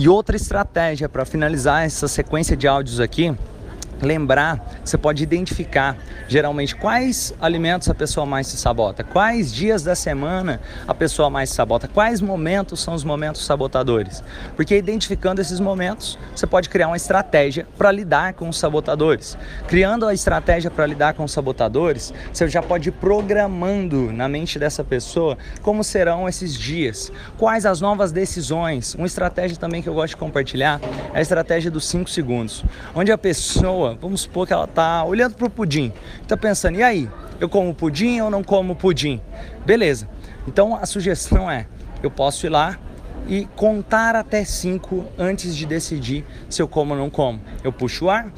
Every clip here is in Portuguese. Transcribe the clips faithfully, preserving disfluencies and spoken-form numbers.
E outra estratégia para finalizar essa sequência de áudios aqui, lembrar, você pode identificar geralmente quais alimentos a pessoa mais se sabota, quais dias da semana a pessoa mais se sabota, quais momentos são os momentos sabotadores, porque identificando esses momentos você pode criar uma estratégia para lidar com os sabotadores. Criando a estratégia para lidar com os sabotadores, você já pode ir programando na mente dessa pessoa como serão esses dias, quais as novas decisões. Uma estratégia também que eu gosto de compartilhar é a estratégia dos cinco segundos, onde a pessoa, vamos supor que ela está olhando para o pudim, está pensando, e aí, eu como pudim ou não como pudim? Beleza, então a sugestão é, eu posso ir lá e contar até cinco antes de decidir se eu como ou não como. Eu puxo o ar,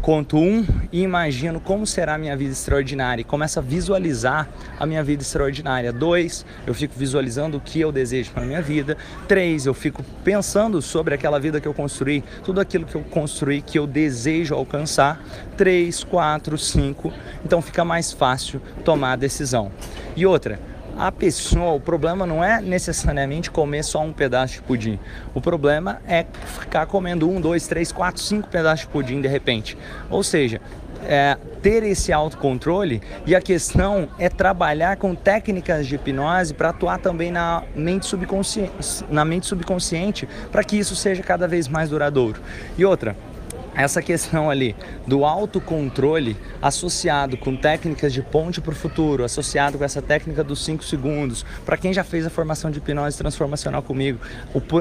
conto um e imagino como será a minha vida extraordinária e começo a visualizar a minha vida extraordinária. Dois, eu fico visualizando o que eu desejo para a minha vida. Três, eu fico pensando sobre aquela vida que eu construí, tudo aquilo que eu construí, que eu desejo alcançar. Três, quatro, cinco, então fica mais fácil tomar a decisão. E outra, a pessoa, o problema não é necessariamente comer só um pedaço de pudim. O problema é ficar comendo um, dois, três, quatro, cinco pedaços de pudim de repente. Ou seja, é, ter esse autocontrole, e a questão é trabalhar com técnicas de hipnose para atuar também na mente subconsciente, na mente subconsciente, para que isso seja cada vez mais duradouro. E outra, essa questão ali do autocontrole associado com técnicas de ponte para o futuro, associado com essa técnica dos cinco segundos, para quem já fez a formação de hipnose transformacional comigo,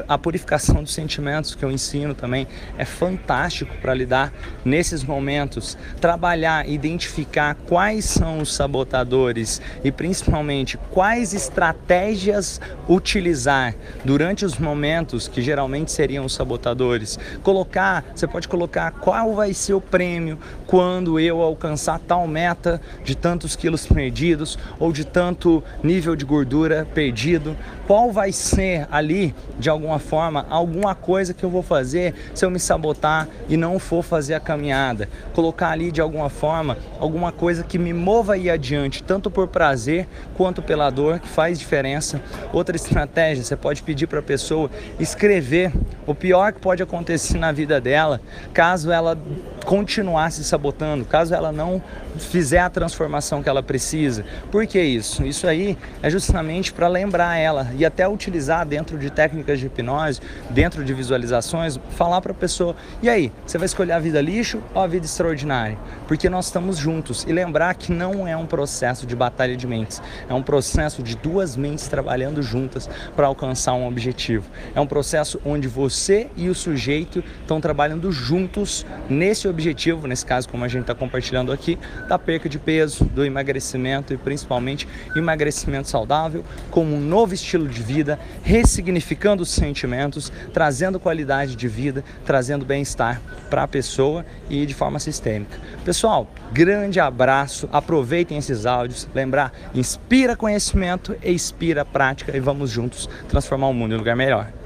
a purificação dos sentimentos que eu ensino também é fantástico para lidar nesses momentos, trabalhar, identificar quais são os sabotadores e principalmente quais estratégias utilizar durante os momentos que geralmente seriam os sabotadores. Colocar, você pode colocar qual vai ser o prêmio quando eu alcançar tal meta de tantos quilos perdidos ou de tanto nível de gordura perdido, qual vai ser ali, de alguma forma, alguma coisa que eu vou fazer se eu me sabotar e não for fazer a caminhada, colocar ali de alguma forma, alguma coisa que me mova aí adiante, tanto por prazer quanto pela dor, que faz diferença. Outra estratégia, você pode pedir para a pessoa escrever o pior que pode acontecer na vida dela, caso ela continuar se sabotando, caso ela não fizer a transformação que ela precisa. Por que isso? Isso aí é justamente para lembrar ela e até utilizar dentro de técnicas de hipnose, dentro de visualizações, falar para a pessoa, e aí, você vai escolher a vida lixo ou a vida extraordinária? Porque nós estamos juntos, e lembrar que não é um processo de batalha de mentes, é um processo de duas mentes trabalhando juntas para alcançar um objetivo. É um processo onde você e o sujeito estão trabalhando juntos nesse objetivo, nesse caso como a gente está compartilhando aqui, da perca de peso, do emagrecimento e principalmente emagrecimento saudável, como um novo estilo de vida, ressignificando os sentimentos, trazendo qualidade de vida, trazendo bem-estar para a pessoa e de forma sistêmica. Pessoal, grande abraço, aproveitem esses áudios, lembrar, inspira conhecimento, expira prática e vamos juntos transformar o mundo em um lugar melhor.